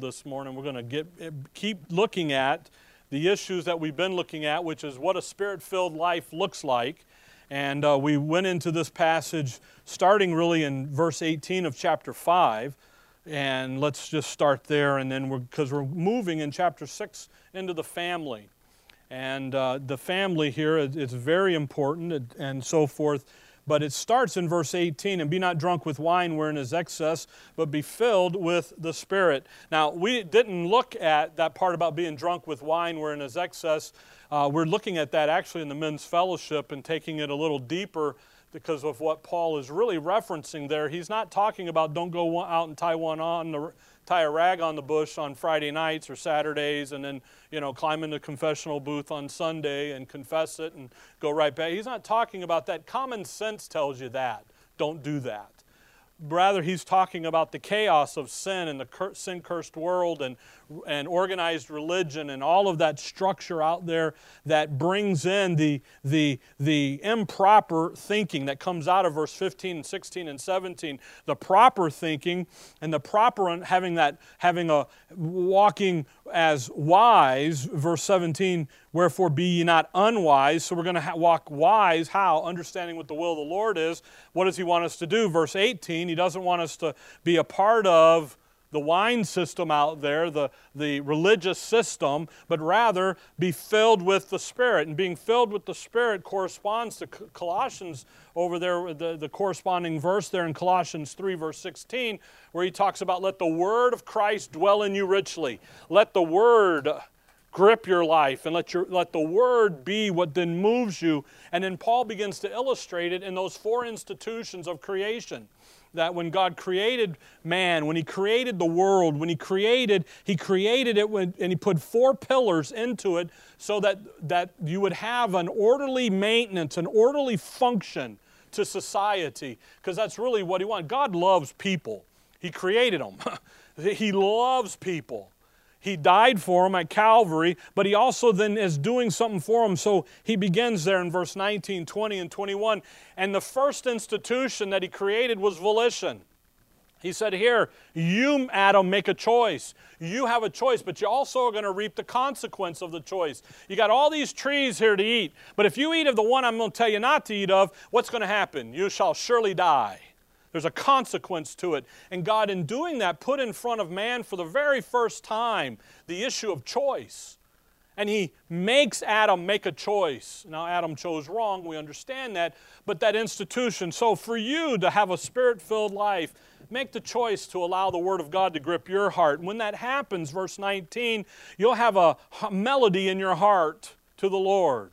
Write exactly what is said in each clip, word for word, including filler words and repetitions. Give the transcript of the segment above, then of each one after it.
This morning we're going to get keep looking at the issues that we've been looking at, which is what a spirit-filled life looks like. And uh, we went into this passage starting really in verse eighteen of chapter five, and let's just start there, and then we're because we're moving in chapter six into the family, and uh, the family here is, it's very important and so forth. But it starts in verse eighteen, and be not drunk with wine wherein is excess, but be filled with the Spirit. Now, we didn't look at that part about being drunk with wine wherein is excess. Uh, we're looking at that actually in the men's fellowship and taking it a little deeper because of what Paul is really referencing there. He's not talking about don't go out and tie one on the tie a rag on the bush on Friday nights or Saturdays, and then, you know, climb in the confessional booth on Sunday and confess it and go right back. He's not talking about that. Common sense tells you that. Don't do that. Rather, he's talking about the chaos of sin and the cur- sin-cursed world and, and organized religion and all of that structure out there that brings in the, the, the improper thinking that comes out of verse fifteen and sixteen and seventeen. The proper thinking and the proper having that, having a walking as wise, verse seventeen, wherefore be ye not unwise. So we're going to ha- walk wise. How? Understanding what the will of the Lord is. What does he want us to do? Verse eighteen, he doesn't want us to be a part of the wine system out there, the, the religious system, but rather be filled with the Spirit. And being filled with the Spirit corresponds to Colossians over there, the, the corresponding verse there in Colossians three, verse sixteen, where he talks about let the word of Christ dwell in you richly. Let the word grip your life, and let your let the word be what then moves you. And then Paul begins to illustrate it in those four institutions of creation. That when God created man, when he created the world, when he created, he created it when, and he put four pillars into it so that, that you would have an orderly maintenance, an orderly function to society, because that's really what he wanted. God loves people. He created them. He loves people. He died for them at Calvary, but he also then is doing something for them. So he begins there in verse nineteen, twenty, and twenty-one. And the first institution that he created was volition. He said, here, you, Adam, make a choice. You have a choice, but you also are going to reap the consequence of the choice. You got all these trees here to eat, but if you eat of the one I'm going to tell you not to eat of, what's going to happen? You shall surely die. There's a consequence to it. And God, in doing that, put in front of man for the very first time the issue of choice. And he makes Adam make a choice. Now, Adam chose wrong. We understand that. But that institution, so for you to have a spirit-filled life, make the choice to allow the Word of God to grip your heart. And when that happens, verse nineteen, you'll have a melody in your heart to the Lord.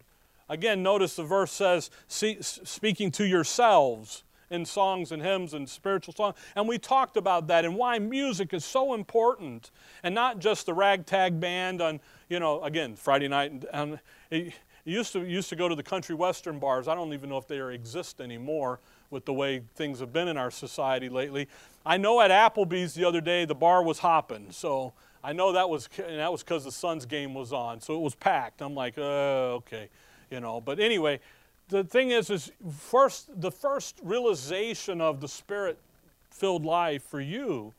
Again, notice the verse says, speaking to yourselves in songs and hymns and spiritual songs. And we talked about that and why music is so important, and not just the ragtag band on, you know, again, Friday night. And it used to, used to go to the country western bars. I don't even know if they exist anymore with the way things have been in our society lately. I know at Applebee's the other day the bar was hopping, so I know that was, and that was because the Suns game was on, so it was packed. I'm like, oh, okay, you know, but anyway, the thing is, is first the first realization of the Spirit-filled life for you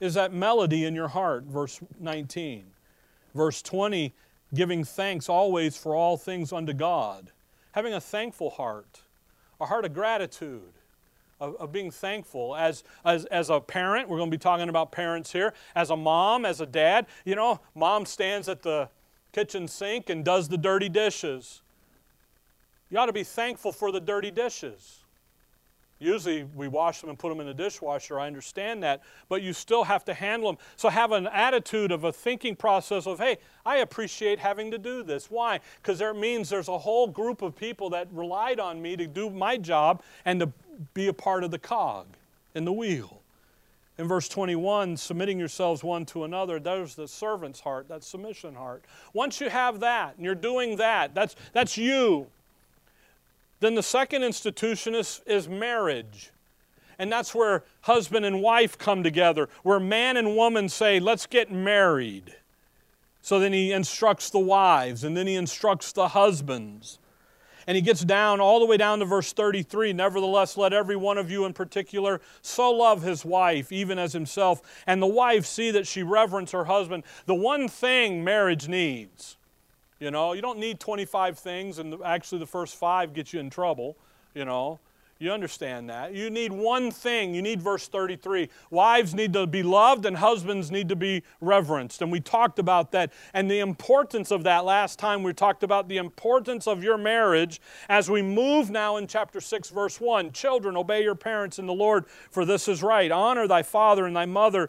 is that melody in your heart, verse nineteen. Verse twenty, giving thanks always for all things unto God. Having a thankful heart, a heart of gratitude, of, of being thankful. As, as, as a parent, we're going to be talking about parents here. As a mom, as a dad, you know, mom stands at the kitchen sink and does the dirty dishes. You ought to be thankful for the dirty dishes. Usually we wash them and put them in the dishwasher. I understand that. But you still have to handle them. So have an attitude of a thinking process of, hey, I appreciate having to do this. Why? Because that means there's a whole group of people that relied on me to do my job and to be a part of the cog in the wheel. In verse twenty-one, submitting yourselves one to another, there's the servant's heart, that submission heart. Once you have that and you're doing that, that's, that's you. Then the second institution is, is marriage. And that's where husband and wife come together, where man and woman say, let's get married. So then he instructs the wives, and then he instructs the husbands. and he gets down all the way down to verse thirty-three. Nevertheless, let every one of you in particular so love his wife, even as himself, and the wife see that she reverence her husband. The one thing marriage needs. You know, you don't need twenty-five things, and actually the first five get you in trouble, you know. You understand that. You need one thing. You need verse thirty-three. Wives need to be loved and husbands need to be reverenced. And we talked about that and the importance of that last time. We talked about the importance of your marriage as we move now in chapter six, verse one. Children, obey your parents in the Lord, for this is right. Honor thy father and thy mother,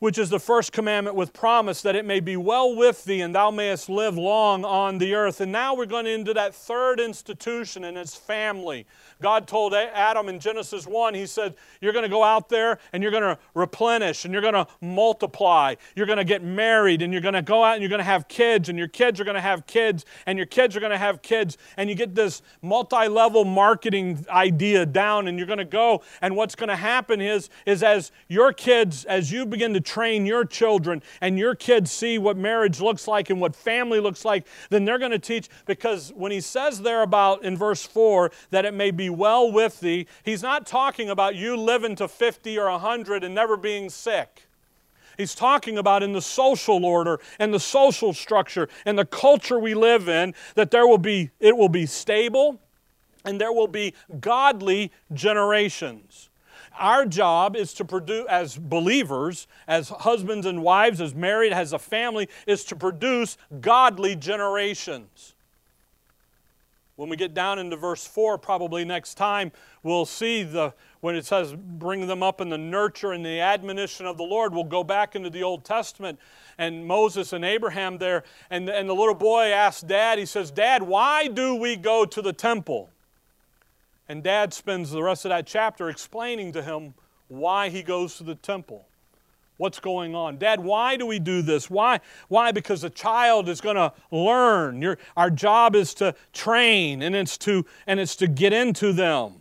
which is the first commandment with promise, that it may be well with thee and thou mayest live long on the earth. And now we're going into that third institution, and it's family. God told Adam in Genesis one, he said, you're going to go out there and you're going to replenish and you're going to multiply. You're going to get married and you're going to go out and you're going to have kids, and your kids are going to have kids, and your kids are going to have kids. And you get this multi-level marketing idea down, and you're going to go. And what's going to happen is, is as your kids, as you begin to train your children and your kids see what marriage looks like and what family looks like, then they're going to teach. Because when he says there about in verse four that it may be well with thee, he's not talking about you living to fifty or a hundred and never being sick. He's talking about in the social order and the social structure and the culture we live in, that there will be, it will be stable and there will be godly generations. Our job is to produce, as believers, as husbands and wives, as married, as a family, is to produce godly generations. When we get down into verse four, probably next time, we'll see the, when it says, bring them up in the nurture and the admonition of the Lord. We'll go back into the Old Testament and Moses and Abraham there. And, and the little boy asks Dad, he says, Dad, why do we go to the temple? And Dad spends the rest of that chapter explaining to him why he goes to the temple. What's going on? Dad, why do we do this? Why? Why? Because the child is going to learn. Your, our job is to train, and it's to, and it's to get into them.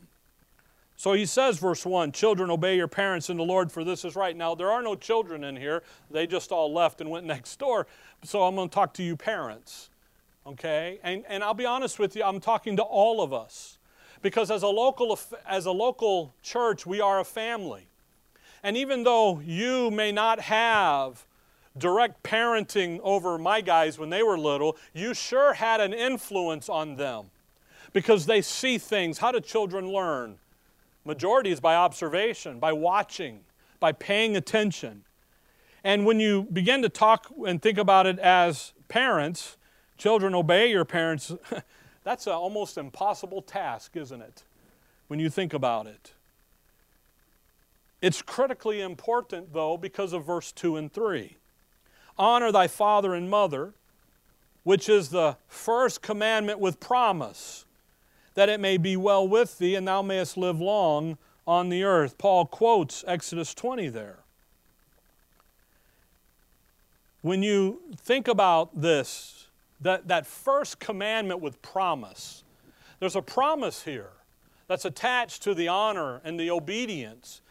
So he says, verse one, children, obey your parents in the Lord, for this is right. Now, there are no children in here. They just all left and went next door. So I'm going to talk to you parents, okay? And, and I'll be honest with you, I'm talking to all of us. Because as a local, as a local church, we are a family. And even though you may not have direct parenting over my guys when they were little, you sure had an influence on them because they see things. How do children learn? Majority is by observation, by watching, by paying attention. And when you begin to talk and think about it as parents, children, obey your parents. That's an almost impossible task, isn't it, when you think about it? It's critically important, though, because of verse two and three. Honor thy father and mother, which is the first commandment with promise, that it may be well with thee, and thou mayest live long on the earth. Paul quotes Exodus twenty there. When you think about this, That, that first commandment with promise. There's a promise here that's attached to the honor and the obedience.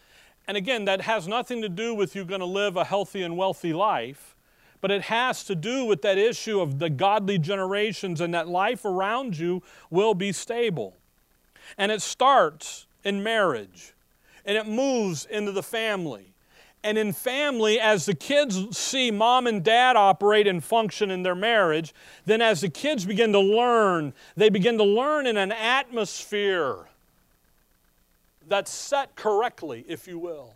And again, that has nothing to do with you going to live a healthy and wealthy life, but it has to do with that issue of the godly generations, and that life around you will be stable. And it starts in marriage, and it moves into the family. And in family, as the kids see mom and dad operate and function in their marriage, then as the kids begin to learn, they begin to learn in an atmosphere that's set correctly, if you will.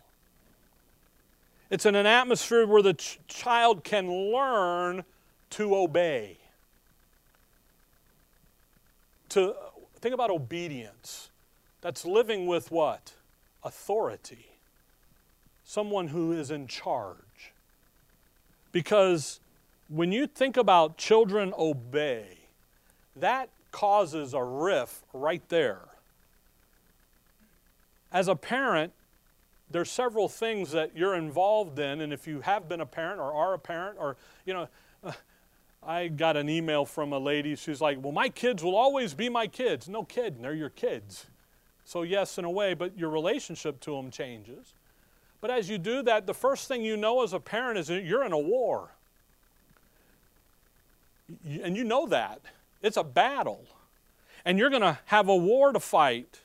It's in an atmosphere where the ch- child can learn to obey. To think about obedience. That's living with what? Authority. Someone who is in charge. Because when you think about children obey, that causes a rift right there. As a parent, there's several things that you're involved in, and if you have been a parent or are a parent, or, you know, I got an email from a lady, she's like, well, my kids will always be my kids. No kidding, they're your kids. So yes, in a way, but your relationship to them changes. But as you do that, the first thing you know as a parent is that you're in a war. And you know that. It's a battle. and you're going to have a war to fight.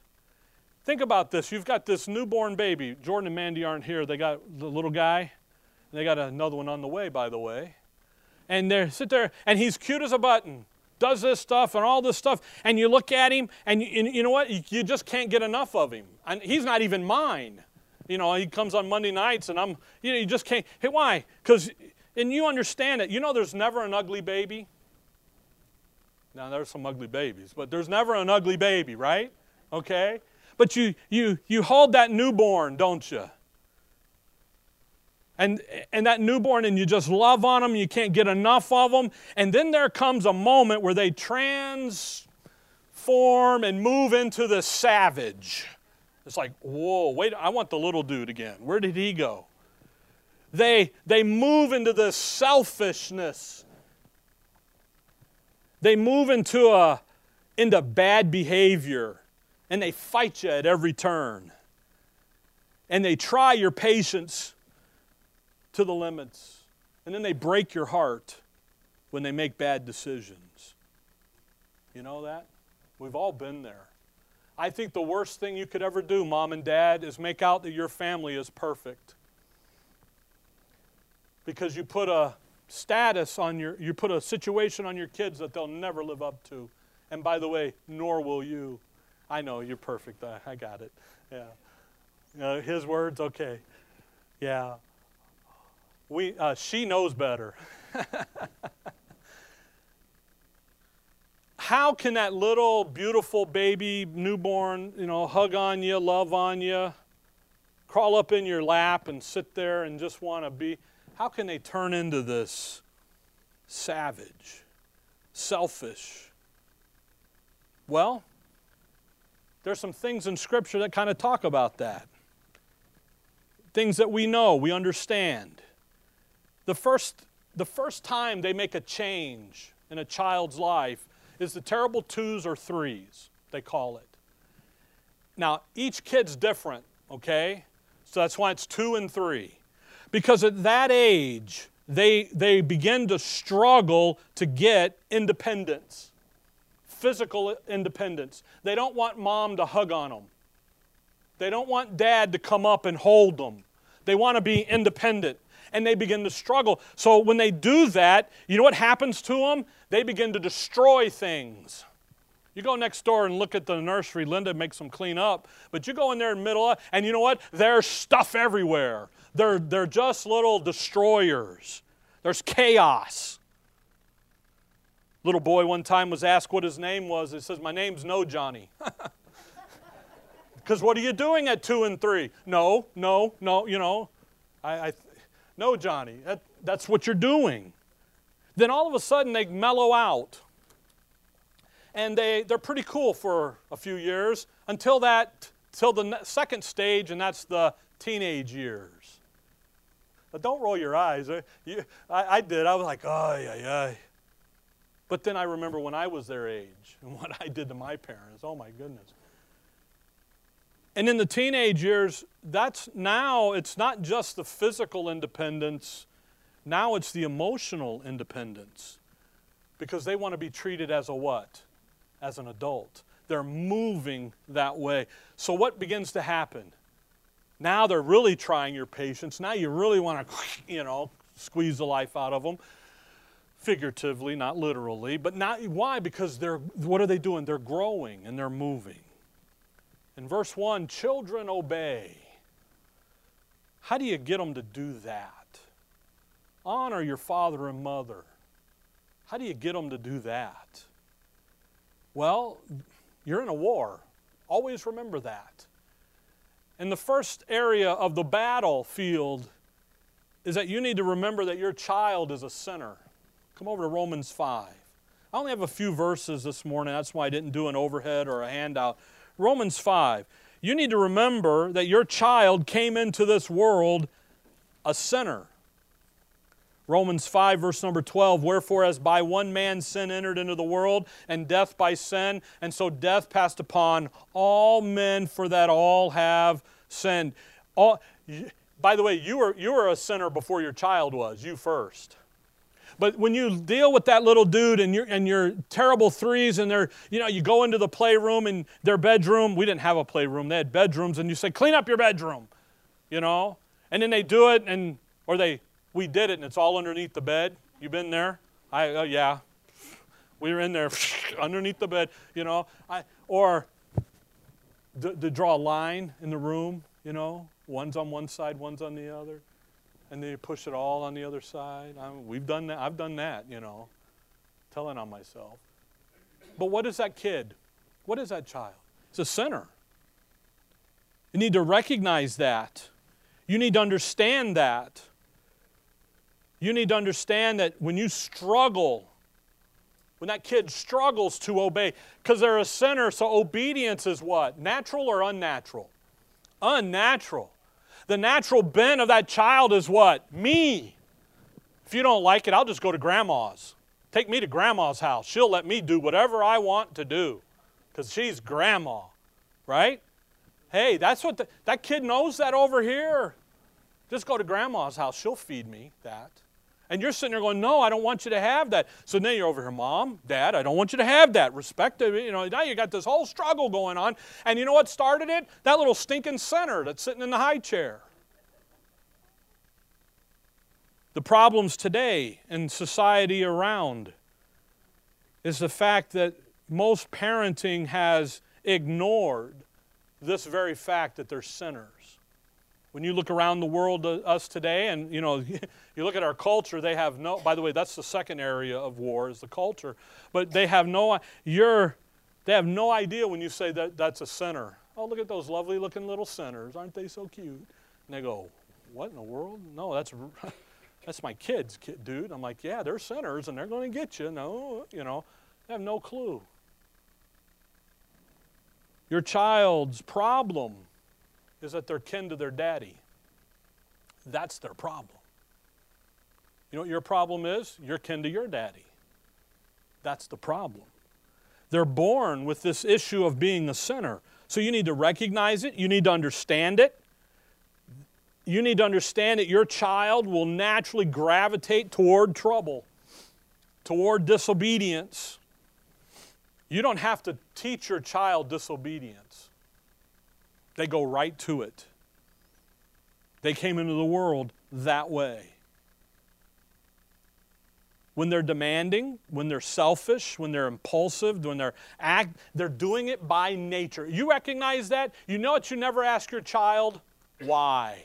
Think about this. You've got this newborn baby. Jordan and Mandy aren't here. They got the little guy. And they got another one on the way, by the way. And they sit there, and he's cute as a button. Does this stuff and all this stuff. And you look at him, and you, and you know what? You, you just can't get enough of him. And he's not even mine. You know, he comes on Monday nights, and I'm, you know, you just can't. Hey, why? Because, and you understand it. You know there's never an ugly baby. Now, there's some ugly babies, but there's never an ugly baby, right? Okay? But you, you, you hold that newborn, don't you? And, and that newborn, and you just love on them. You can't get enough of them. And then there comes a moment where they transform and move into the savage. It's like, whoa, wait, I want the little dude again. Where did he go? They, they move into this selfishness. They move into, a, into bad behavior. And they fight you at every turn. And they try your patience to the limits. And then they break your heart when they make bad decisions. You know that? We've all been there. I think the worst thing you could ever do, mom and dad, is make out that your family is perfect. Because you put a status on your, you put a situation on your kids that they'll never live up to. And by the way, nor will you. I know, you're perfect. I, I got it. Yeah. You know, his words, okay. Yeah. We, uh, she knows better. How can that little, beautiful baby, newborn, you know, hug on you, love on you, crawl up in your lap and sit there and just want to be, how can they turn into this savage, selfish? Well, there's some things in Scripture that kind of talk about that. Things that we know, we understand. The first, the first time they make a change in a child's life is the terrible twos or threes, they call it. Now, each kid's different, okay? So that's why it's two and three. Because at that age, they, they begin to struggle to get independence, physical independence. They don't want mom to hug on them. They don't want dad to come up and hold them. They want to be independent. And they begin to struggle. So when they do that, you know what happens to them? They begin to destroy things. You go next door and look at the nursery. Linda makes them clean up. But you go in there in the middle of, and you know what? There's stuff everywhere. They're, they're just little destroyers. There's chaos. Little boy one time was asked what his name was. He says, my name's No Johnny. Because what are you doing at two and three? No, no, no, you know. I... I No, Johnny, that, that's what you're doing. Then all of a sudden they mellow out. And they, they're pretty cool for a few years until that, till the second stage, and that's the teenage years. But don't roll your eyes. You, I, I did. I was like, oh, yeah, yeah. But then I remember when I was their age and what I did to my parents. Oh, my goodness. And in the teenage years, that's now, it's not just the physical independence. Now it's the emotional independence. Because they want to be treated as a what? As an adult. They're moving that way. So what begins to happen? Now they're really trying your patience. Now you really want to, you know, squeeze the life out of them. Figuratively, not literally. But now, why? Because they're, what are they doing? They're growing and they're moving. In verse one, children obey. How do you get them to do that? Honor your father and mother. How do you get them to do that? Well, you're in a war. Always remember that. And the first area of the battlefield is that you need to remember that your child is a sinner. Come over to Romans five. I only have a few verses this morning. That's why I didn't do an overhead or a handout. Romans five, you need to remember that your child came into this world a sinner. Romans five, verse number twelve, wherefore as by one man sin entered into the world, and death by sin, and so death passed upon all men, for that all have sinned. All, by the way, you were, you were a sinner before your child was, you first. But when you deal with that little dude and your and your terrible threes, and they're, you know, you go into the playroom and their bedroom. We didn't have a playroom; they had bedrooms, and you say, "Clean up your bedroom," you know. And then they do it, and or they we did it, and it's all underneath the bed. You've been there? I uh, yeah. We were in there underneath the bed, you know. I or to, to draw a line in the room, you know. One's on one side, one's on the other. And then you push it all on the other side. I mean, we've done that. I've done that, you know, telling on myself. But what is that kid? What is that child? It's a sinner. You need to recognize that. You need to understand that. You need to understand that when you struggle, when that kid struggles to obey, because they're a sinner, so obedience is what? Natural or unnatural? Unnatural. The natural bent of that child is what? Me. If you don't like it, I'll just go to grandma's. Take me to grandma's house. She'll let me do whatever I want to do because she's grandma, right? Hey, that's what the, that kid knows that over here. Just go to grandma's house. She'll feed me that. And you're sitting there going, no, I don't want you to have that. So now you're over here, Mom, Dad, I don't want you to have that. Respect, you know, now you got this whole struggle going on. And you know what started it? That little stinking sinner that's sitting in the high chair. The problems today in society around is the fact that most parenting has ignored this very fact that they're sinners. When you look around the world, uh, us today, and you know, you look at our culture, they have no, by the way, that's the second area of war is the culture, but they have no, you're, they have no idea when you say that that's a sinner. Oh, look at those lovely looking little sinners. Aren't they so cute? And they go, what in the world? No, that's, that's my kid's kid, dude. I'm like, yeah, they're sinners and they're going to get you. No, you know, they have no clue. Your child's problem is that they're kin to their daddy. That's their problem. You know what your problem is? You're kin to your daddy. That's the problem. They're born with this issue of being a sinner. So you need to recognize it. You need to understand it. You need to understand that your child will naturally gravitate toward trouble, toward disobedience. You don't have to teach your child disobedience. They go right to it. They came into the world that way. When they're demanding, when they're selfish, when they're impulsive, when they're act, they're doing it by nature. You recognize that? You know it, you never ask your child, why?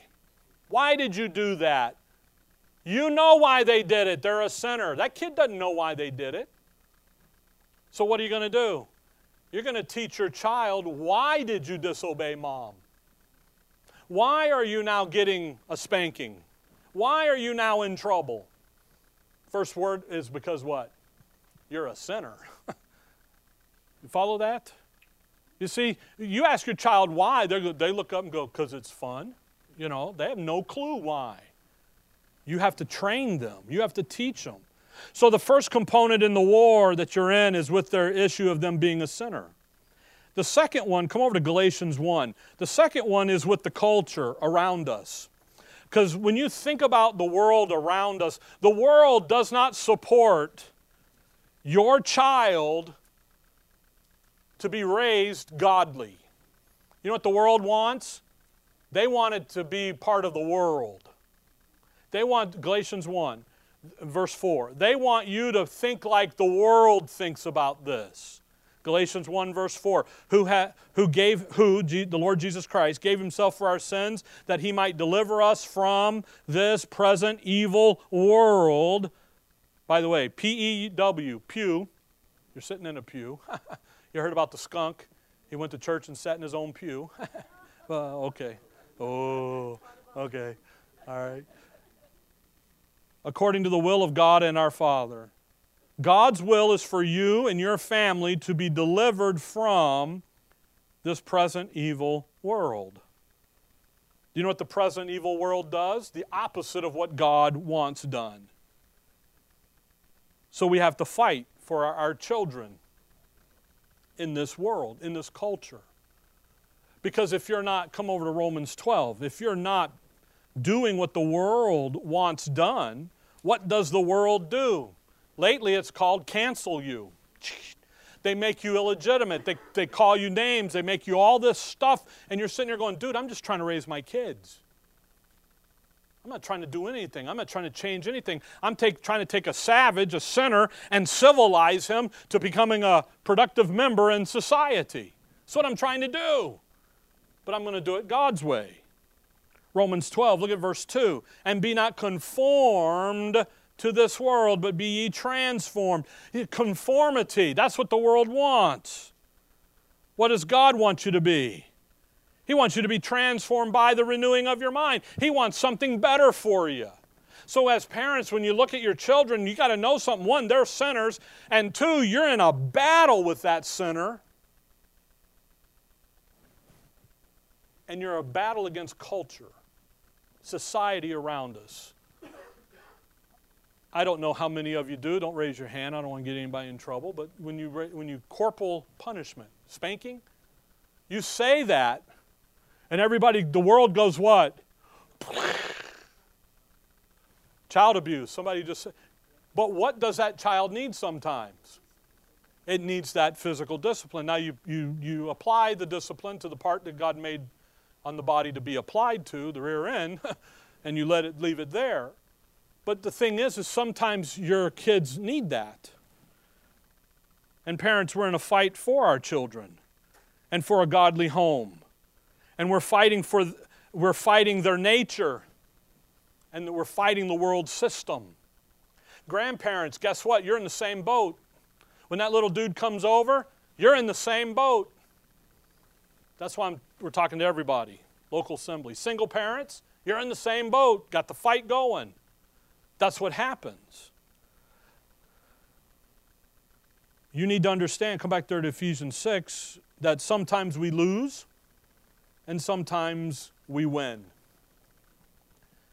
Why did you do that? You know why they did it. They're a sinner. That kid doesn't know why they did it. So what are you going to do? You're going to teach your child, why did you disobey Mom? Why are you now getting a spanking? Why are you now in trouble? First word is because what? You're a sinner. You follow that? You see, you ask your child why, they look up and go, because it's fun. You know, they have no clue why. You have to train them. You have to teach them. So the first component in the war that you're in is with their issue of them being a sinner. The second one, come over to Galatians one. The second one is with the culture around us. Because when you think about the world around us, the world does not support your child to be raised godly. You know what the world wants? They want it to be part of the world. They want, Galatians one. Verse four, they want you to think like the world thinks about this. Galatians one verse four, who, ha, who gave, who, G, the Lord Jesus Christ, gave himself for our sins that he might deliver us from this present evil world. By the way, P E W, pew, you're sitting in a pew. You heard about the skunk. He went to church and sat in his own pew. Well, okay. Oh, okay. All right. According to the will of God and our Father. God's will is for you and your family to be delivered from this present evil world. Do you know what the present evil world does? The opposite of what God wants done. So we have to fight for our children in this world, in this culture. Because if you're not, come over to Romans twelve, if you're not doing what the world wants done, What does the world do? Lately it's called cancel you. They make you illegitimate. They, they call you names. They make you all this stuff. And you're sitting there going, dude, I'm just trying to raise my kids. I'm not trying to do anything. I'm not trying to change anything. I'm take, trying to take a savage, a sinner, and civilize him to becoming a productive member in society. That's what I'm trying to do. But I'm going to do it God's way. Romans twelve, look at verse two. And be not conformed to this world, but be ye transformed. Conformity, that's what the world wants. What does God want you to be? He wants you to be transformed by the renewing of your mind. He wants something better for you. So as parents, when you look at your children, you got to know something. One, they're sinners. And two, you're in a battle with that sinner. And you're a battle against culture, society around us. I don't know how many of you do. Don't raise your hand. I don't want to get anybody in trouble. But when you, when you corporal punishment, spanking, you say that, and everybody, the world goes what? Child abuse. Somebody just said. But what does that child need sometimes? It needs that physical discipline. Now you, you, you apply the discipline to the part that God made on the body to be applied to, the rear end, and you let it leave it there. But the thing is, is sometimes your kids need that. And parents, we're in a fight for our children and for a godly home. And we're fighting for, we're fighting their nature, and we're fighting the world system. Grandparents, guess what? You're in the same boat. When that little dude comes over, you're in the same boat. That's why I'm, we're talking to everybody, local assembly. Single parents, you're in the same boat, got the fight going. That's what happens. You need to understand, come back there to Ephesians six, that sometimes we lose, and sometimes we win.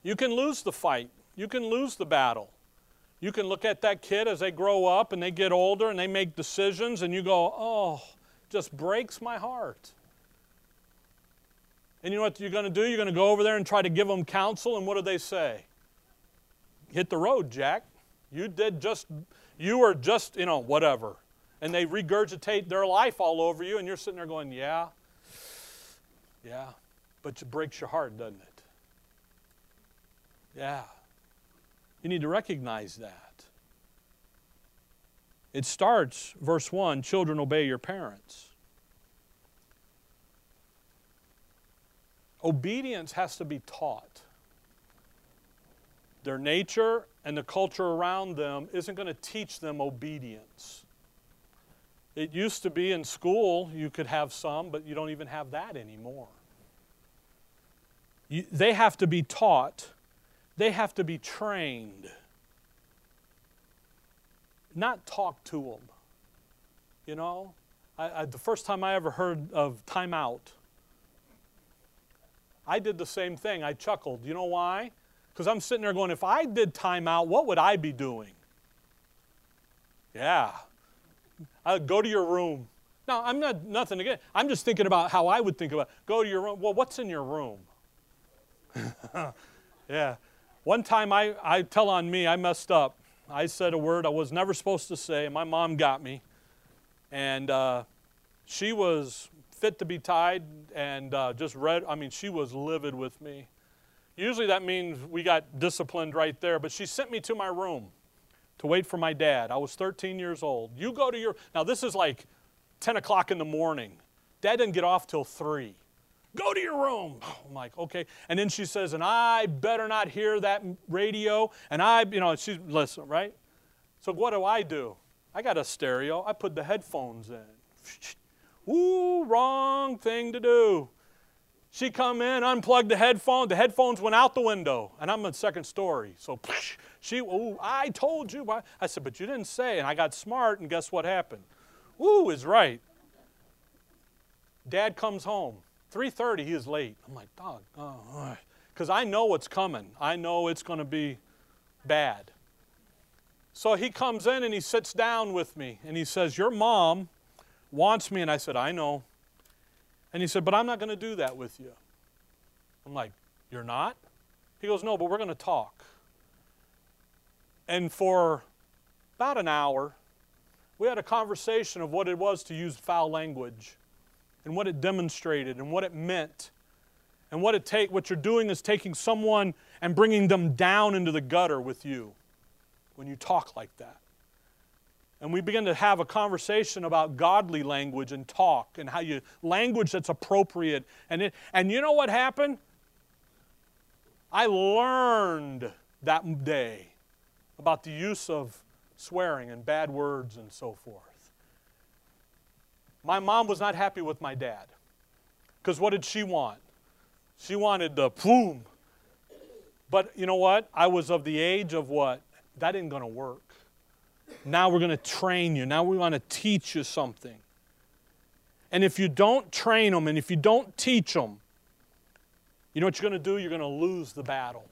You can lose the fight. You can lose the battle. You can look at that kid as they grow up and they get older and they make decisions and you go, oh, just breaks my heart. And you know what you're going to do? You're going to go over there and try to give them counsel, and what do they say? Hit the road, Jack. You did just, you were just, you know, whatever. And they regurgitate their life all over you and you're sitting there going, yeah. Yeah, but it breaks your heart, doesn't it? Yeah. You need to recognize that. It starts, verse one, children, obey your parents. Obedience has to be taught. Their nature and the culture around them isn't going to teach them obedience. It used to be in school you could have some, but you don't even have that anymore. You, they have to be taught. They have to be trained. Not talked to them. You know, I, I, the first time I ever heard of time out, I did the same thing. I chuckled. You know why? Because I'm sitting there going, if I did time out, what would I be doing? Yeah. Uh, go to your room. No, I'm not, nothing again. I'm just thinking about how I would think about it. Go to your room. Well, what's in your room? Yeah. One time, I, I tell on me, I messed up. I said a word I was never supposed to say, and my mom got me. And uh, she was fit to be tied and uh, just red. I mean, she was livid with me. Usually that means we got disciplined right there, but she sent me to my room to wait for my dad. I was thirteen years old. You go to your, now this is like ten o'clock in the morning. Dad didn't get off till three. Go to your room. I'm like, okay. And then she says, and I better not hear that radio. And I, you know, she, listen, right? So what do I do? I got a stereo. I put the headphones in. Ooh, wrong thing to do. She come in, unplugged the headphone. The headphones went out the window, and I'm on second story. So she, oh, I told you. I said, but you didn't say. And I got smart, and guess what happened? Ooh, is right. Dad comes home. three thirty, he is late. I'm like, dog, oh, because I know what's coming. I know it's going to be bad. So he comes in, and he sits down with me, and he says, your mom wants me. And I said, I know. And he said, but I'm not going to do that with you. I'm like, you're not? He goes, no, but we're going to talk. And for about an hour, we had a conversation of what it was to use foul language and what it demonstrated and what it meant and what it take. What you're doing is taking someone and bringing them down into the gutter with you when you talk like that. And we began to have a conversation about godly language and talk and how you language that's appropriate. And, it, and you know what happened? I learned that day about the use of swearing and bad words and so forth. My mom was not happy with my dad, because what did she want? She wanted the boom. But you know what? I was of the age of what? That ain't going to work. Now we're going to train you. Now we want to teach you something. And if you don't train them and if you don't teach them, you know what you're going to do? You're going to lose the battle.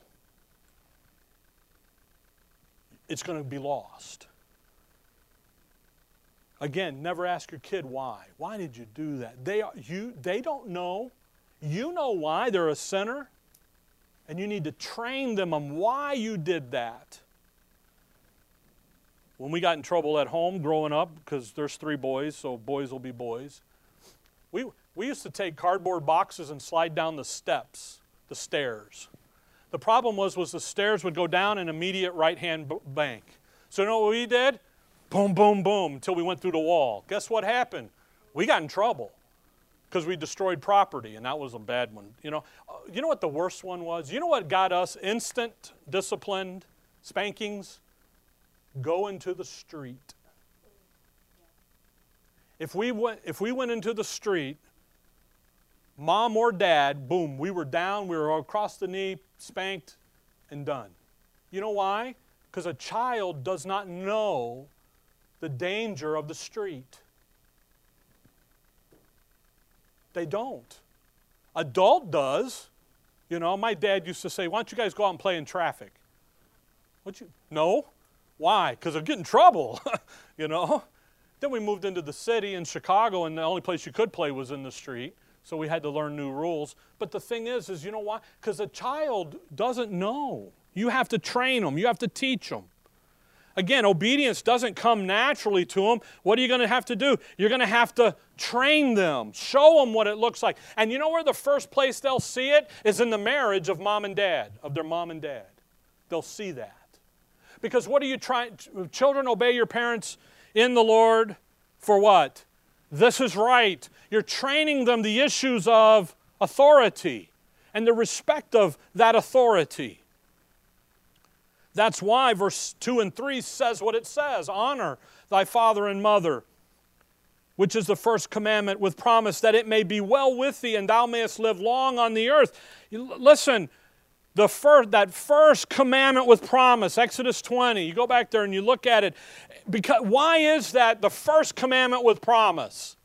It's going to be lost. Again, never ask your kid why. Why did you do that? They, are, you, they don't know. You know why. They're a sinner. And you need to train them on why you did that. When we got in trouble at home growing up, because there's three boys, so boys will be boys, we, we used to take cardboard boxes and slide down the steps, the stairs. The problem was, was the stairs would go down an immediate right-hand bank. So you know what we did? Boom, boom, boom, until we went through the wall. Guess what happened? We got in trouble because we destroyed property, and that was a bad one. You know, you know what the worst one was? You know what got us instant disciplined spankings? Go into the street. If we went, if we went into the street, mom or dad, boom, we were down, we were across the knee, spanked, and done. You know why? Because a child does not know the danger of the street. They don't. Adult does. You know, my dad used to say, why don't you guys go out and play in traffic? What you? No. Why? Because they'll get in trouble, you know. Then we moved into the city in Chicago, and the only place you could play was in the street. So we had to learn new rules. But the thing is, is you know why? Because a child doesn't know. You have to train them. You have to teach them. Again, obedience doesn't come naturally to them. What are you going to have to do? You're going to have to train them. Show them what it looks like. And you know where the first place they'll see it is in the marriage of mom and dad, of their mom and dad. They'll see that. Because what are you trying? Children, obey your parents in the Lord for what? This is right. You're training them the issues of authority and the respect of that authority. That's why verse two and three says what it says. Honor thy father and mother, which is the first commandment with promise, that it may be well with thee and thou mayest live long on the earth. Listen. The first, that first commandment with promise, Exodus twenty. You go back there and you look at it. Because, why is that the first commandment with promise?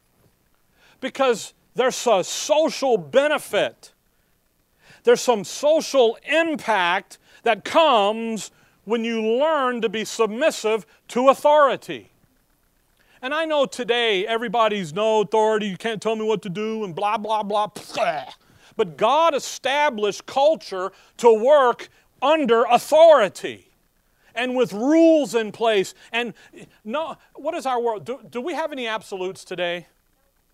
Because there's a social benefit. There's some social impact that comes when you learn to be submissive to authority. And I know today everybody's no authority. You can't tell me what to do and blah, blah, blah, blah. But God established culture to work under authority and with rules in place. And no, what is our world? Do, do we have any absolutes today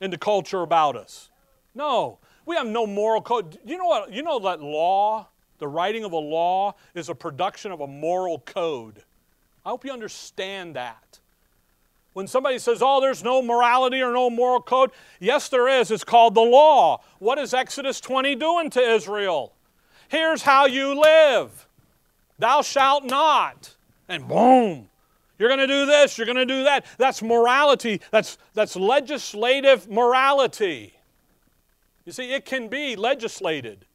in the culture about us? No. We have no moral code. You know what? You know that law, the writing of a law, is a production of a moral code. I hope you understand that. When somebody says, oh, there's no morality or no moral code, yes, there is. It's called the law. What is Exodus twenty doing to Israel? Here's how you live. Thou shalt not. And boom. You're going to do this. You're going to do that. That's morality. That's, that's legislative morality. You see, it can be legislated.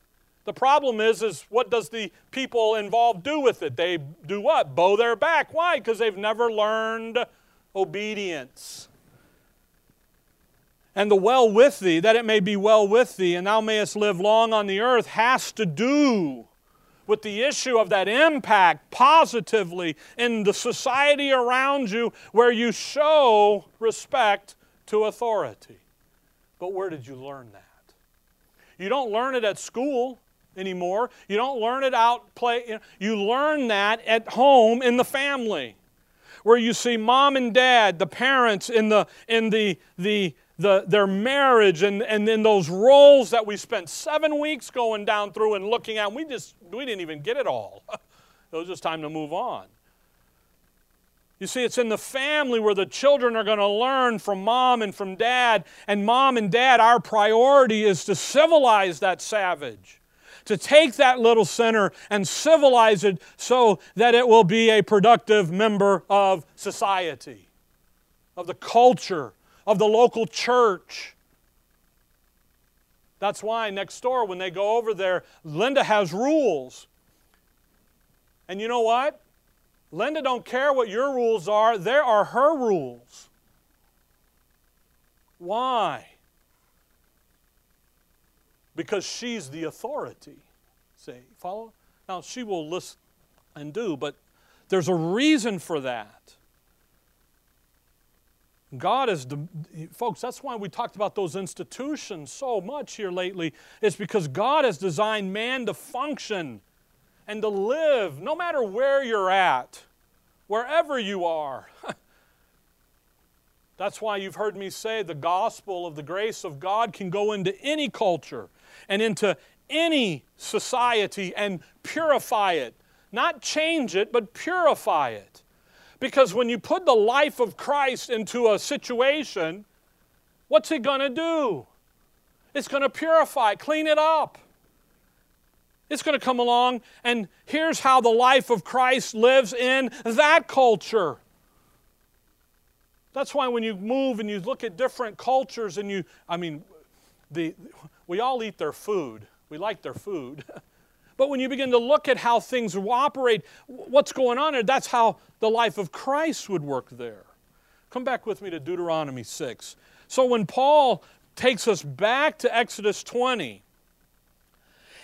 The problem is, is what does the people involved do with it? They do what? Bow their back. Why? Because they've never learned obedience. And the well with thee, that it may be well with thee, and thou mayest live long on the earth, has to do with the issue of that impact positively in the society around you where you show respect to authority. But where did you learn that? You don't learn it at school anymore. You don't learn it out play. You learn that at home in the family, where you see mom and dad, the parents in the in the the the their marriage, and and then those roles that we spent seven weeks going down through and looking at. And we just we didn't even get it all. It was just time to move on. You see, it's in the family where the children are going to learn from mom and from dad. And mom and dad, our priority is to civilize that savage, to take that little sinner and civilize it so that it will be a productive member of society, of the culture, of the local church. That's why next door, when they go over there, Linda has rules. And you know what? Linda don't care what your rules are. There are her rules. Why? Because she's the authority. See, follow? Now, she will listen and do, but there's a reason for that. God is, the, folks, that's why we talked about those institutions so much here lately. It's because God has designed man to function and to live, no matter where you're at, wherever you are. That's why you've heard me say the gospel of the grace of God can go into any culture and into any society and purify it. Not change it, but purify it. Because when you put the life of Christ into a situation, what's it going to do? It's going to purify, clean it up. It's going to come along, and here's how the life of Christ lives in that culture. That's why when you move and you look at different cultures and you, I mean, the, we all eat their food. We like their food. But when you begin to look at how things operate, what's going on there, that's how the life of Christ would work there. Come back with me to Deuteronomy six. So when Paul takes us back to Exodus twenty,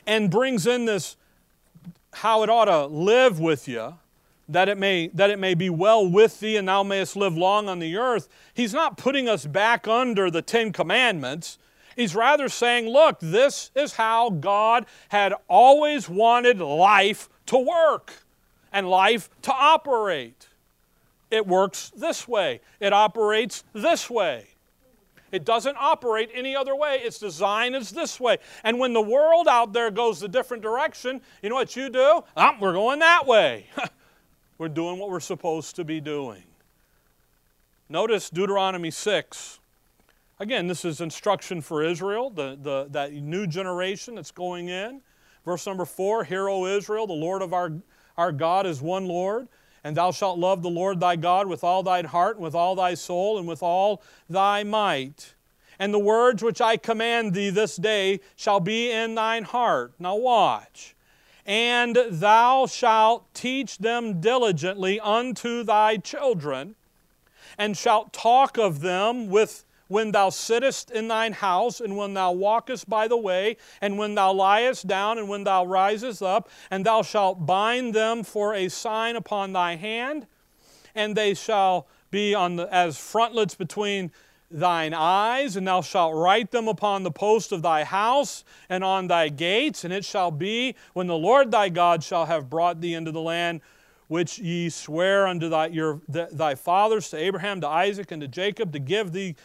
and brings in this, how it ought to live with you, that it may, that it may be well with thee, and thou mayest live long on the earth. He's not putting us back under the Ten Commandments. He's rather saying, look, this is how God had always wanted life to work and life to operate. It works this way. It operates this way. It doesn't operate any other way. Its design is this way. And when the world out there goes a different direction, you know what you do? Ah, we're going that way. We're doing what we're supposed to be doing. Notice Deuteronomy six. Again, this is instruction for Israel, the, the, that new generation that's going in. Verse number four, Hear, O Israel, the Lord of our, our God is one Lord. And thou shalt love the Lord thy God with all thine heart, and with all thy soul, and with all thy might. And the words which I command thee this day shall be in thine heart. Now watch. And thou shalt teach them diligently unto thy children, and shalt talk of them with when thou sittest in thine house, and when thou walkest by the way, and when thou liest down, and when thou risest up, and thou shalt bind them for a sign upon thy hand, and they shall be on the, as frontlets between thine eyes, and thou shalt write them upon the post of thy house, and on thy gates, and it shall be, when the Lord thy God shall have brought thee into the land, which ye swear unto thy, your, th thy fathers, to Abraham, to Isaac, and to Jacob, to give thee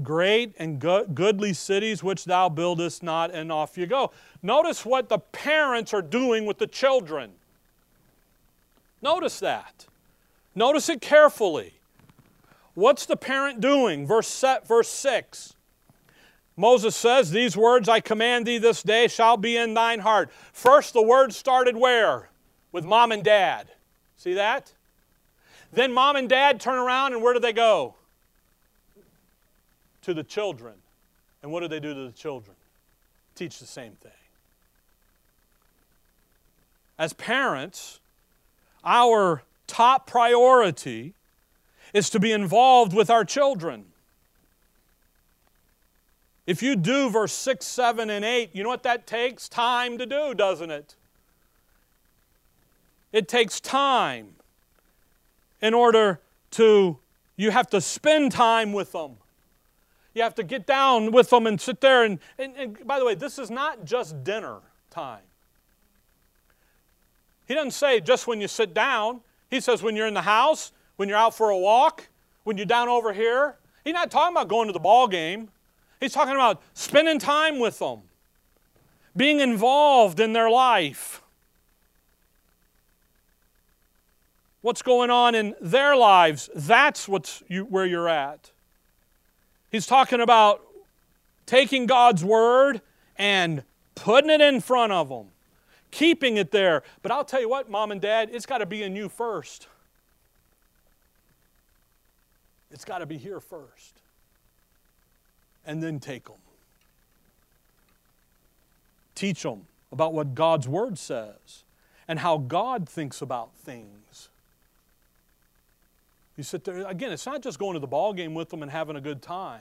great and goodly cities which thou buildest not, and off you go. Notice what the parents are doing with the children. Notice that. Notice it carefully. What's the parent doing? Verse six. Moses says, These words I command thee this day shall be in thine heart. First, the word started where? With mom and dad. See that? Then mom and dad turn around, and where do they go? To the children. And what do they do to the children? Teach the same thing. As parents, our top priority is to be involved with our children. If you do verse six, seven, and eight, you know what that takes? Time to do, doesn't it? It takes time in order to, you have to spend time with them. You have to get down with them and sit there. And, and, and by the way, this is not just dinner time. He doesn't say just when you sit down. He says when you're in the house, when you're out for a walk, when you're down over here. He's not talking about going to the ball game. He's talking about spending time with them, being involved in their life. What's going on in their lives, that's what's you, where you're at. He's talking about taking God's word and putting it in front of them, keeping it there. But I'll tell you what, Mom and Dad, it's got to be in you first. It's got to be here first. And then take them. Teach them about what God's word says and how God thinks about things. You sit there, again, it's not just going to the ball game with them and having a good time.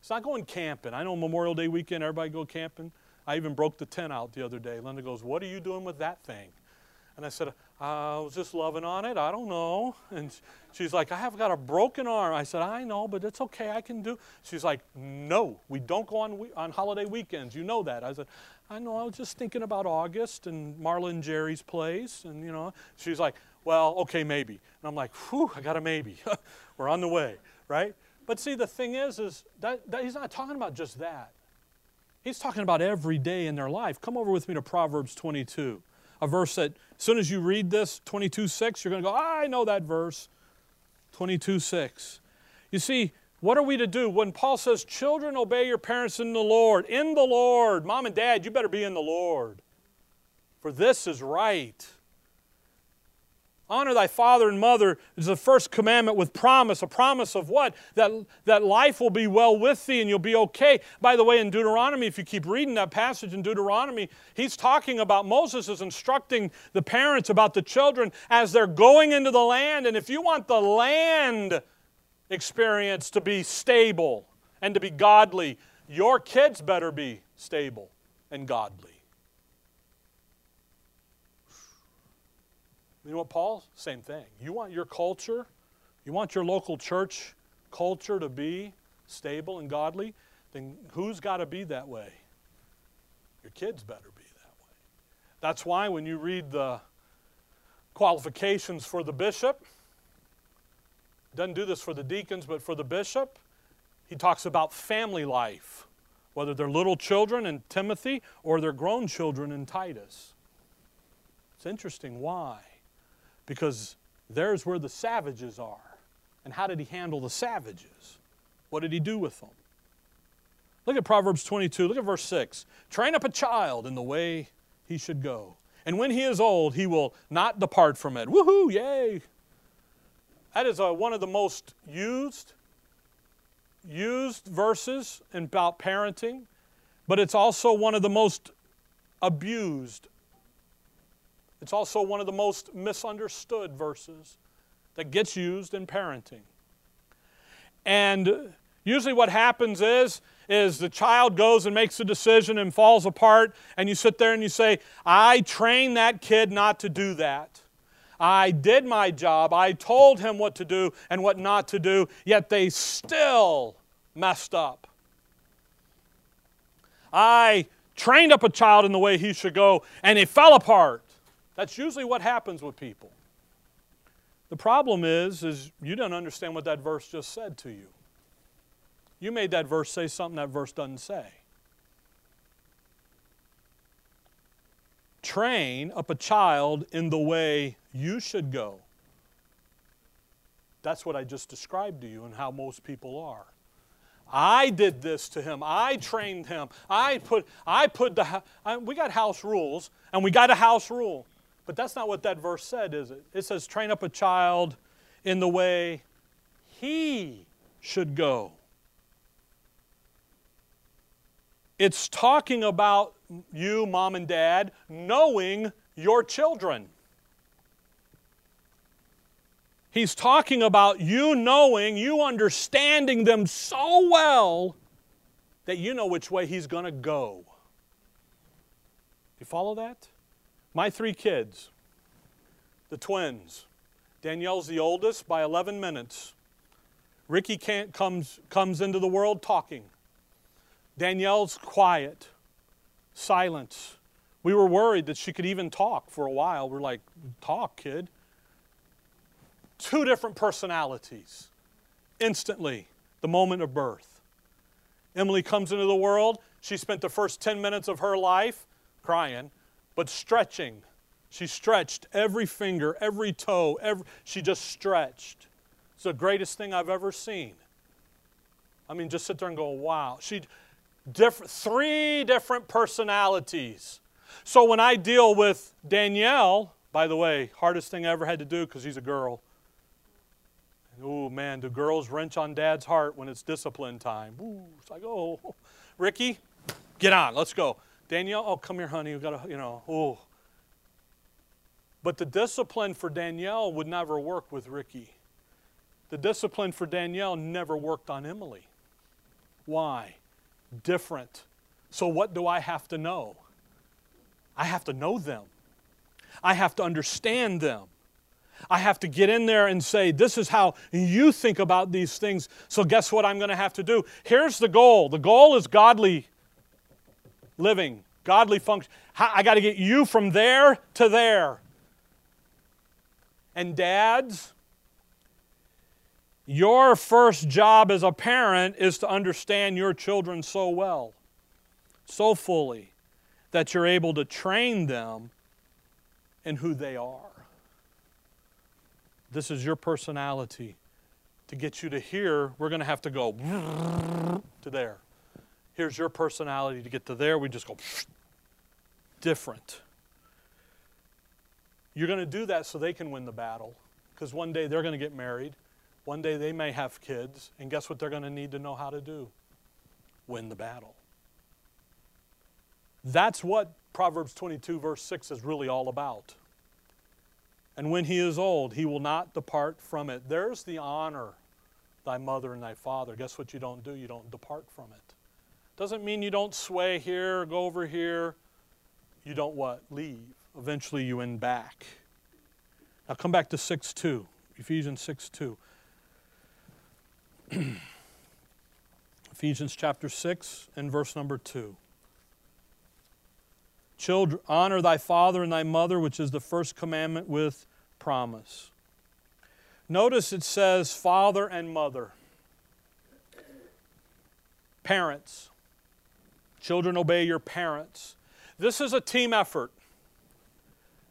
It's not going camping. I know Memorial Day weekend, everybody go camping. I even broke the tent out the other day. Linda goes, "What are you doing with that thing?" And I said, "I was just loving on it. I don't know." And she's like, "I have got a broken arm." I said, "I know, but it's okay. I can do." She's like, "No, we don't go on we- on holiday weekends. You know that." I said, "I know. I was just thinking about August and Marla and Jerry's place." And, you know, she's like, "Well, okay, maybe." And I'm like, "Whew, I got a maybe." We're on the way, right? But see, the thing is, is that, that he's not talking about just that. He's talking about every day in their life. Come over with me to Proverbs twenty-two. A verse that as soon as you read this, twenty-two six, you're going to go, "I know that verse." twenty-two six. You see, what are we to do? When Paul says, "Children, obey your parents in the Lord." In the Lord. Mom and Dad, you better be in the Lord. "For this is right." Honor thy father and mother is the first commandment with promise. A promise of what? That, that life will be well with thee and you'll be okay. By the way, in Deuteronomy, if you keep reading that passage in Deuteronomy, he's talking about, Moses is instructing the parents about the children as they're going into the land. And if you want the land experience to be stable and to be godly, your kids better be stable and godly. You know what, Paul? Same thing. You want your culture, you want your local church culture to be stable and godly, then who's got to be that way? Your kids better be that way. That's why when you read the qualifications for the bishop, doesn't do this for the deacons, but for the bishop, he talks about family life, whether they're little children in Timothy or they're grown children in Titus. It's interesting. Why? Because there's where the savages are. And how did he handle the savages? What did he do with them? Look at Proverbs twenty-two. Look at verse six. "Train up a child in the way he should go. And when he is old, he will not depart from it." Woohoo! Yay! That is a, one of the most used, used verses about parenting. But it's also one of the most abused verses. It's also one of the most misunderstood verses that gets used in parenting. And usually what happens is, is the child goes and makes a decision and falls apart, and you sit there and you say, "I trained that kid not to do that. I did my job. I told him what to do and what not to do, yet they still messed up. I trained up a child in the way he should go, and he fell apart." That's usually what happens with people. The problem is, is you don't understand what that verse just said to you. You made that verse say something that verse doesn't say. Train up a child in the way you should go. That's what I just described to you and how most people are. I did this to him. I trained him. I put, I put the, I, we got house rules, and we got a house rule. But that's not what that verse said, is it? It says, "Train up a child in the way he should go." It's talking about you, Mom and Dad, knowing your children. He's talking about you knowing, you understanding them so well that you know which way he's going to go. You follow that? My three kids, the twins. Danielle's the oldest by eleven minutes. Ricky can't, comes, comes into the world talking. Danielle's quiet, silence. We were worried that she could even talk for a while. We're like, talk, kid. Two different personalities. Instantly, the moment of birth. Emily comes into the world. She spent the first ten minutes of her life crying, but stretching. She stretched every finger, every toe. Every, she just stretched. It's the greatest thing I've ever seen. I mean, just sit there and go, wow. She, different, three different personalities. So when I deal with Danielle, by the way, hardest thing I ever had to do because she's a girl. Oh, man, do girls wrench on Dad's heart when it's discipline time. Ooh, it's like, oh, Ricky, get on, let's go. Danielle, oh, come here, honey, we've got to, you know, oh. But the discipline for Danielle would never work with Ricky. The discipline for Danielle never worked on Emily. Why? Different. So what do I have to know? I have to know them. I have to understand them. I have to get in there and say, this is how you think about these things, so guess what I'm going to have to do? Here's the goal. The goal is godly living, godly function. I got to get you from there to there. And dads, your first job as a parent is to understand your children so well, so fully, that you're able to train them in who they are. This is your personality. To get you to here, we're going to have to go to there. Here's your personality. To get to there, we just go different. You're going to do that so they can win the battle, because one day they're going to get married. One day they may have kids, and guess what they're going to need to know how to do? Win the battle. That's what Proverbs twenty-two, verse six is really all about. And when he is old, he will not depart from it. There's the honor, thy mother and thy father. Guess what you don't do? You don't depart from it. Doesn't mean you don't sway here, go over here. You don't what? Leave. Eventually you end back. Now come back to six two, Ephesians six two. Ephesians chapter six and verse number two. Children, honor thy father and thy mother, which is the first commandment with promise. Notice it says father and mother. Parents. Children, obey your parents. This is a team effort.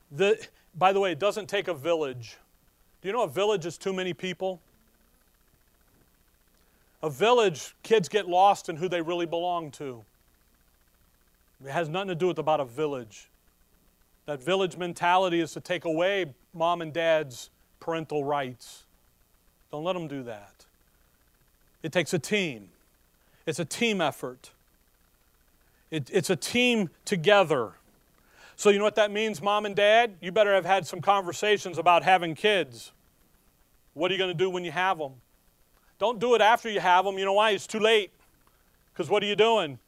The, by the way, it doesn't take a village. Do you know a village is too many people? A village, kids get lost in who they really belong to. It has nothing to do with about a village. That village mentality is to take away mom and dad's parental rights. Don't let them do that. It takes a team. It's a team effort. It, it's a team together. So you know what that means, mom and dad? You better have had some conversations about having kids. What are you going to do when you have them? Don't do it after you have them. You know why? It's too late. Because what are you doing?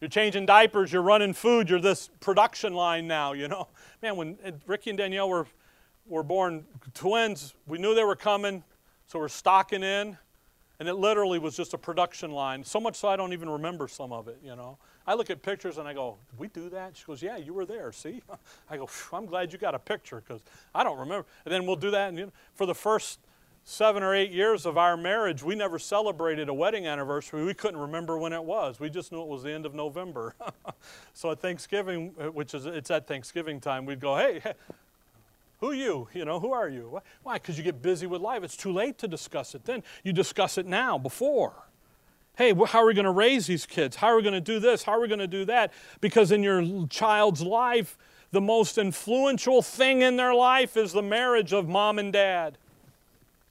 You're changing diapers, you're running food, you're this production line now, you know. Man, when Ricky and Danielle were, were born twins, we knew they were coming, so we're stocking in, and it literally was just a production line, so much so I don't even remember some of it, you know. I look at pictures and I go, did we do that? She goes, yeah, you were there, see? I go, I'm glad you got a picture because I don't remember. And then we'll do that, and you know, for the first seven or eight years of our marriage, we never celebrated a wedding anniversary. We couldn't remember when it was. We just knew it was the end of November. So at Thanksgiving, which is, it's at Thanksgiving time, we'd go, hey, who you? You know, who are you? Why? Because you get busy with life. It's too late to discuss it then. You discuss it now, before. Hey, how are we going to raise these kids? How are we going to do this? How are we going to do that? Because in your child's life, the most influential thing in their life is the marriage of mom and dad.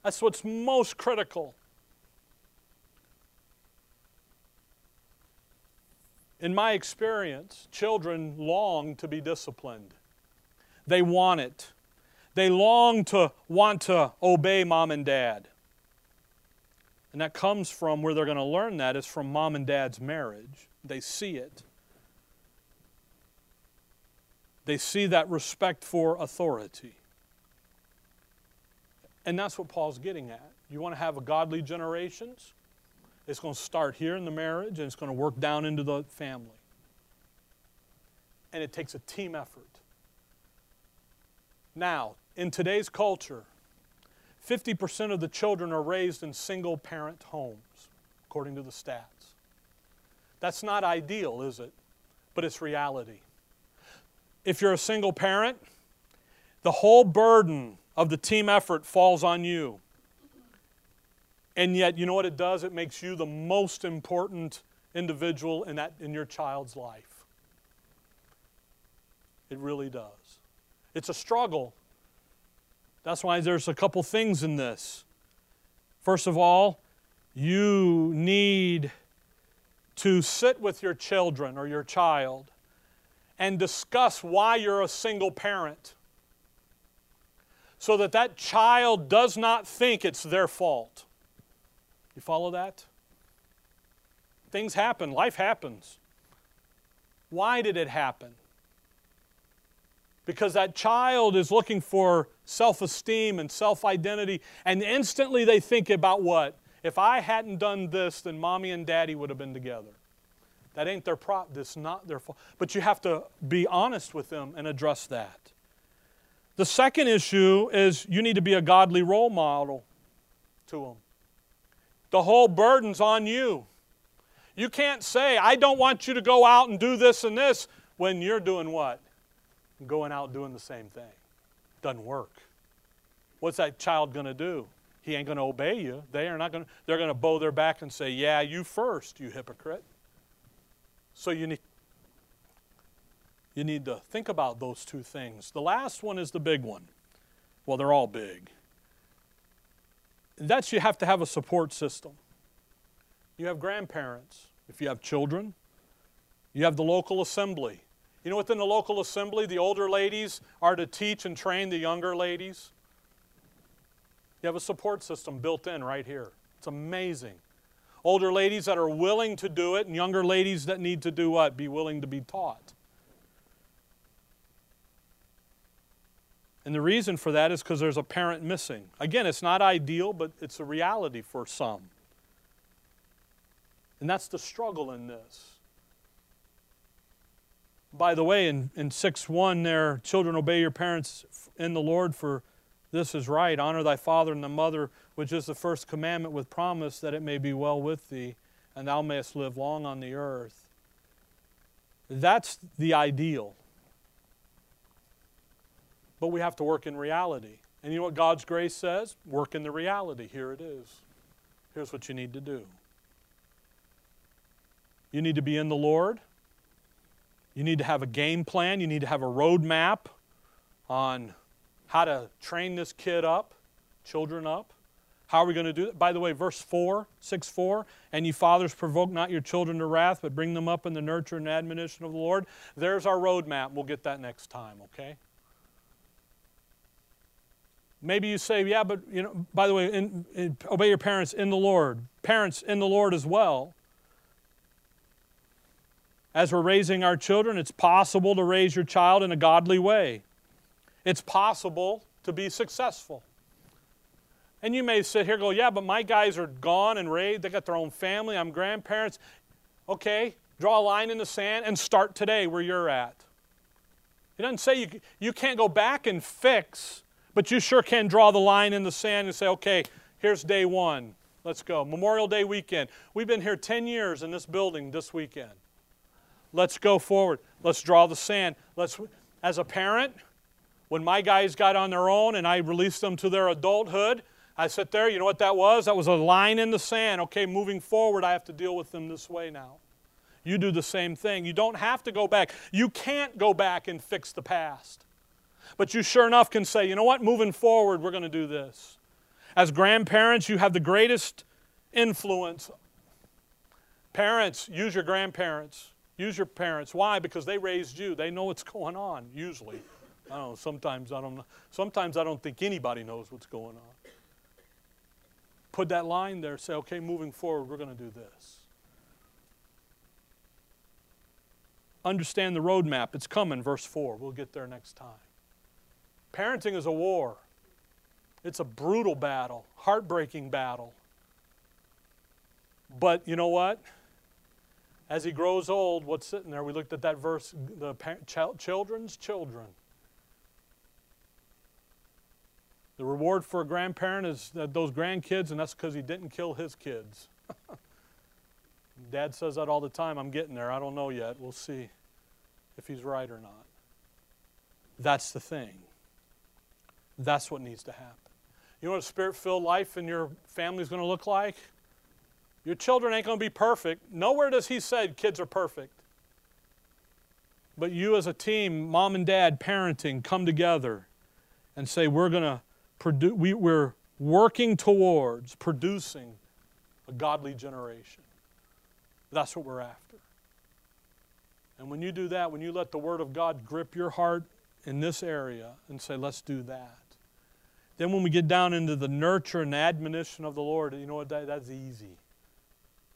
That's what's most critical. In my experience, children long to be disciplined. They want it. They long to want to obey mom and dad. And that comes from where they're going to learn that is from mom and dad's marriage. They see it. They see that respect for authority. And that's what Paul's getting at. You want to have a godly generations? It's going to start here in the marriage, and it's going to work down into the family. and it takes a team effort. Now, in today's culture, fifty percent of the children are raised in single-parent homes, according to the stats. That's not ideal, is it? But it's reality. If you're a single parent, the whole burden of the team effort falls on you. And yet, you know what it does? It makes you the most important individual in, that, in your child's life. It really does. It's a struggle. That's why there's a couple things in this. First of all, you need to sit with your children or your child and discuss why you're a single parent, so that that child does not think it's their fault. You follow that? Things happen. Life happens. Why did it happen? Because that child is looking for self-esteem and self-identity, and instantly they think about what? If I hadn't done this, then mommy and daddy would have been together. That ain't their prop. That's not their fault. But you have to be honest with them and address that. The second issue is you need to be a godly role model to them. The whole burden's on you. You can't say, I don't want you to go out and do this and this, when you're doing what? Going out doing the same thing. Doesn't work. What's that child going to do? He ain't going to obey you. They are not going to, they're going to bow their back and say, yeah, you first, you hypocrite. So you need, you need to think about those two things. The last one is the big one. Well, they're all big. That's you have to have a support system. You have grandparents. If you have children, you have the local assembly. You know, within the local assembly, the older ladies are to teach and train the younger ladies. You have a support system built in right here. It's amazing. Older ladies that are willing to do it, and younger ladies that need to do what? Be willing to be taught. And the reason for that is because there's a parent missing. Again, it's not ideal, but it's a reality for some. And that's the struggle in this. By the way, in, in six one there, children, obey your parents in the Lord, for this is right. Honor thy father and thy mother, which is the first commandment with promise, that it may be well with thee, and thou mayest live long on the earth. That's the ideal. But we have to work in reality. And you know what God's grace says? Work in the reality. Here it is. Here's what you need to do. You need to be in the Lord. You need to have a game plan. You need to have a road map on how to train this kid up, children up. How are we going to do that? By the way, verse four, six four, and ye fathers, provoke not your children to wrath, but bring them up in the nurture and admonition of the Lord. There's our road map. We'll get that next time, okay? Maybe you say, yeah, but, you know, by the way, in, in, obey your parents in the Lord. Parents in the Lord as well. As we're raising our children, it's possible to raise your child in a godly way. It's possible to be successful. And you may sit here and go, yeah, but my guys are gone and raised. They got their own family. I'm grandparents. Okay, draw a line in the sand and start today where you're at. It doesn't say you, you can't go back and fix. But you sure can draw the line in the sand and say, okay, here's day one. Let's go. Memorial Day weekend. We've been here ten years in this building this weekend. Let's go forward. Let's draw the sand. Let's, as a parent, when my guys got on their own and I released them to their adulthood, I sit there, you know what that was? That was a line in the sand. Okay, moving forward, I have to deal with them this way now. You do the same thing. You don't have to go back. You can't go back and fix the past. But you sure enough can say, you know what, moving forward, we're going to do this. As grandparents, you have the greatest influence. Parents, use your grandparents. Use your parents. Why? Because they raised you. They know what's going on, usually. I don't know, sometimes I don't know. Sometimes I don't think anybody knows what's going on. Put that line there. Say, okay, moving forward, we're going to do this. Understand the roadmap. It's coming, verse four. We'll get there next time. Parenting is a war. It's a brutal battle, heartbreaking battle. But you know what? As he grows old, what's sitting there? We looked at that verse, the children's children. The reward for a grandparent is those grandkids, and that's because he didn't kill his kids. Dad says that all the time. I'm getting there. I don't know yet. We'll see if he's right or not. That's the thing. That's what needs to happen. You know what a spirit-filled life in your family is going to look like? Your children ain't going to be perfect. Nowhere does he say kids are perfect. But you as a team, mom and dad, parenting, come together and say we're going to produce, we, we're working towards producing a godly generation. That's what we're after. And when you do that, when you let the Word of God grip your heart in this area and say, let's do that. Then when we get down into the nurture and admonition of the Lord, you know what, that, that's easy.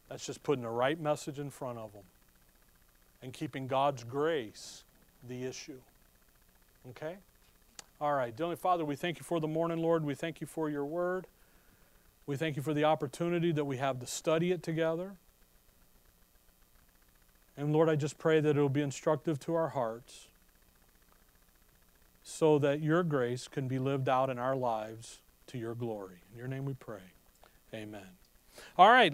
That's just putting the right message in front of them and keeping God's grace the issue. Okay? All right. Dear Heavenly Father, we thank you for the morning, Lord. We thank you for your word. We thank you for the opportunity that we have to study it together. And Lord, I just pray that it will be instructive to our hearts so that your grace can be lived out in our lives to your glory. In your name we pray. Amen. All right.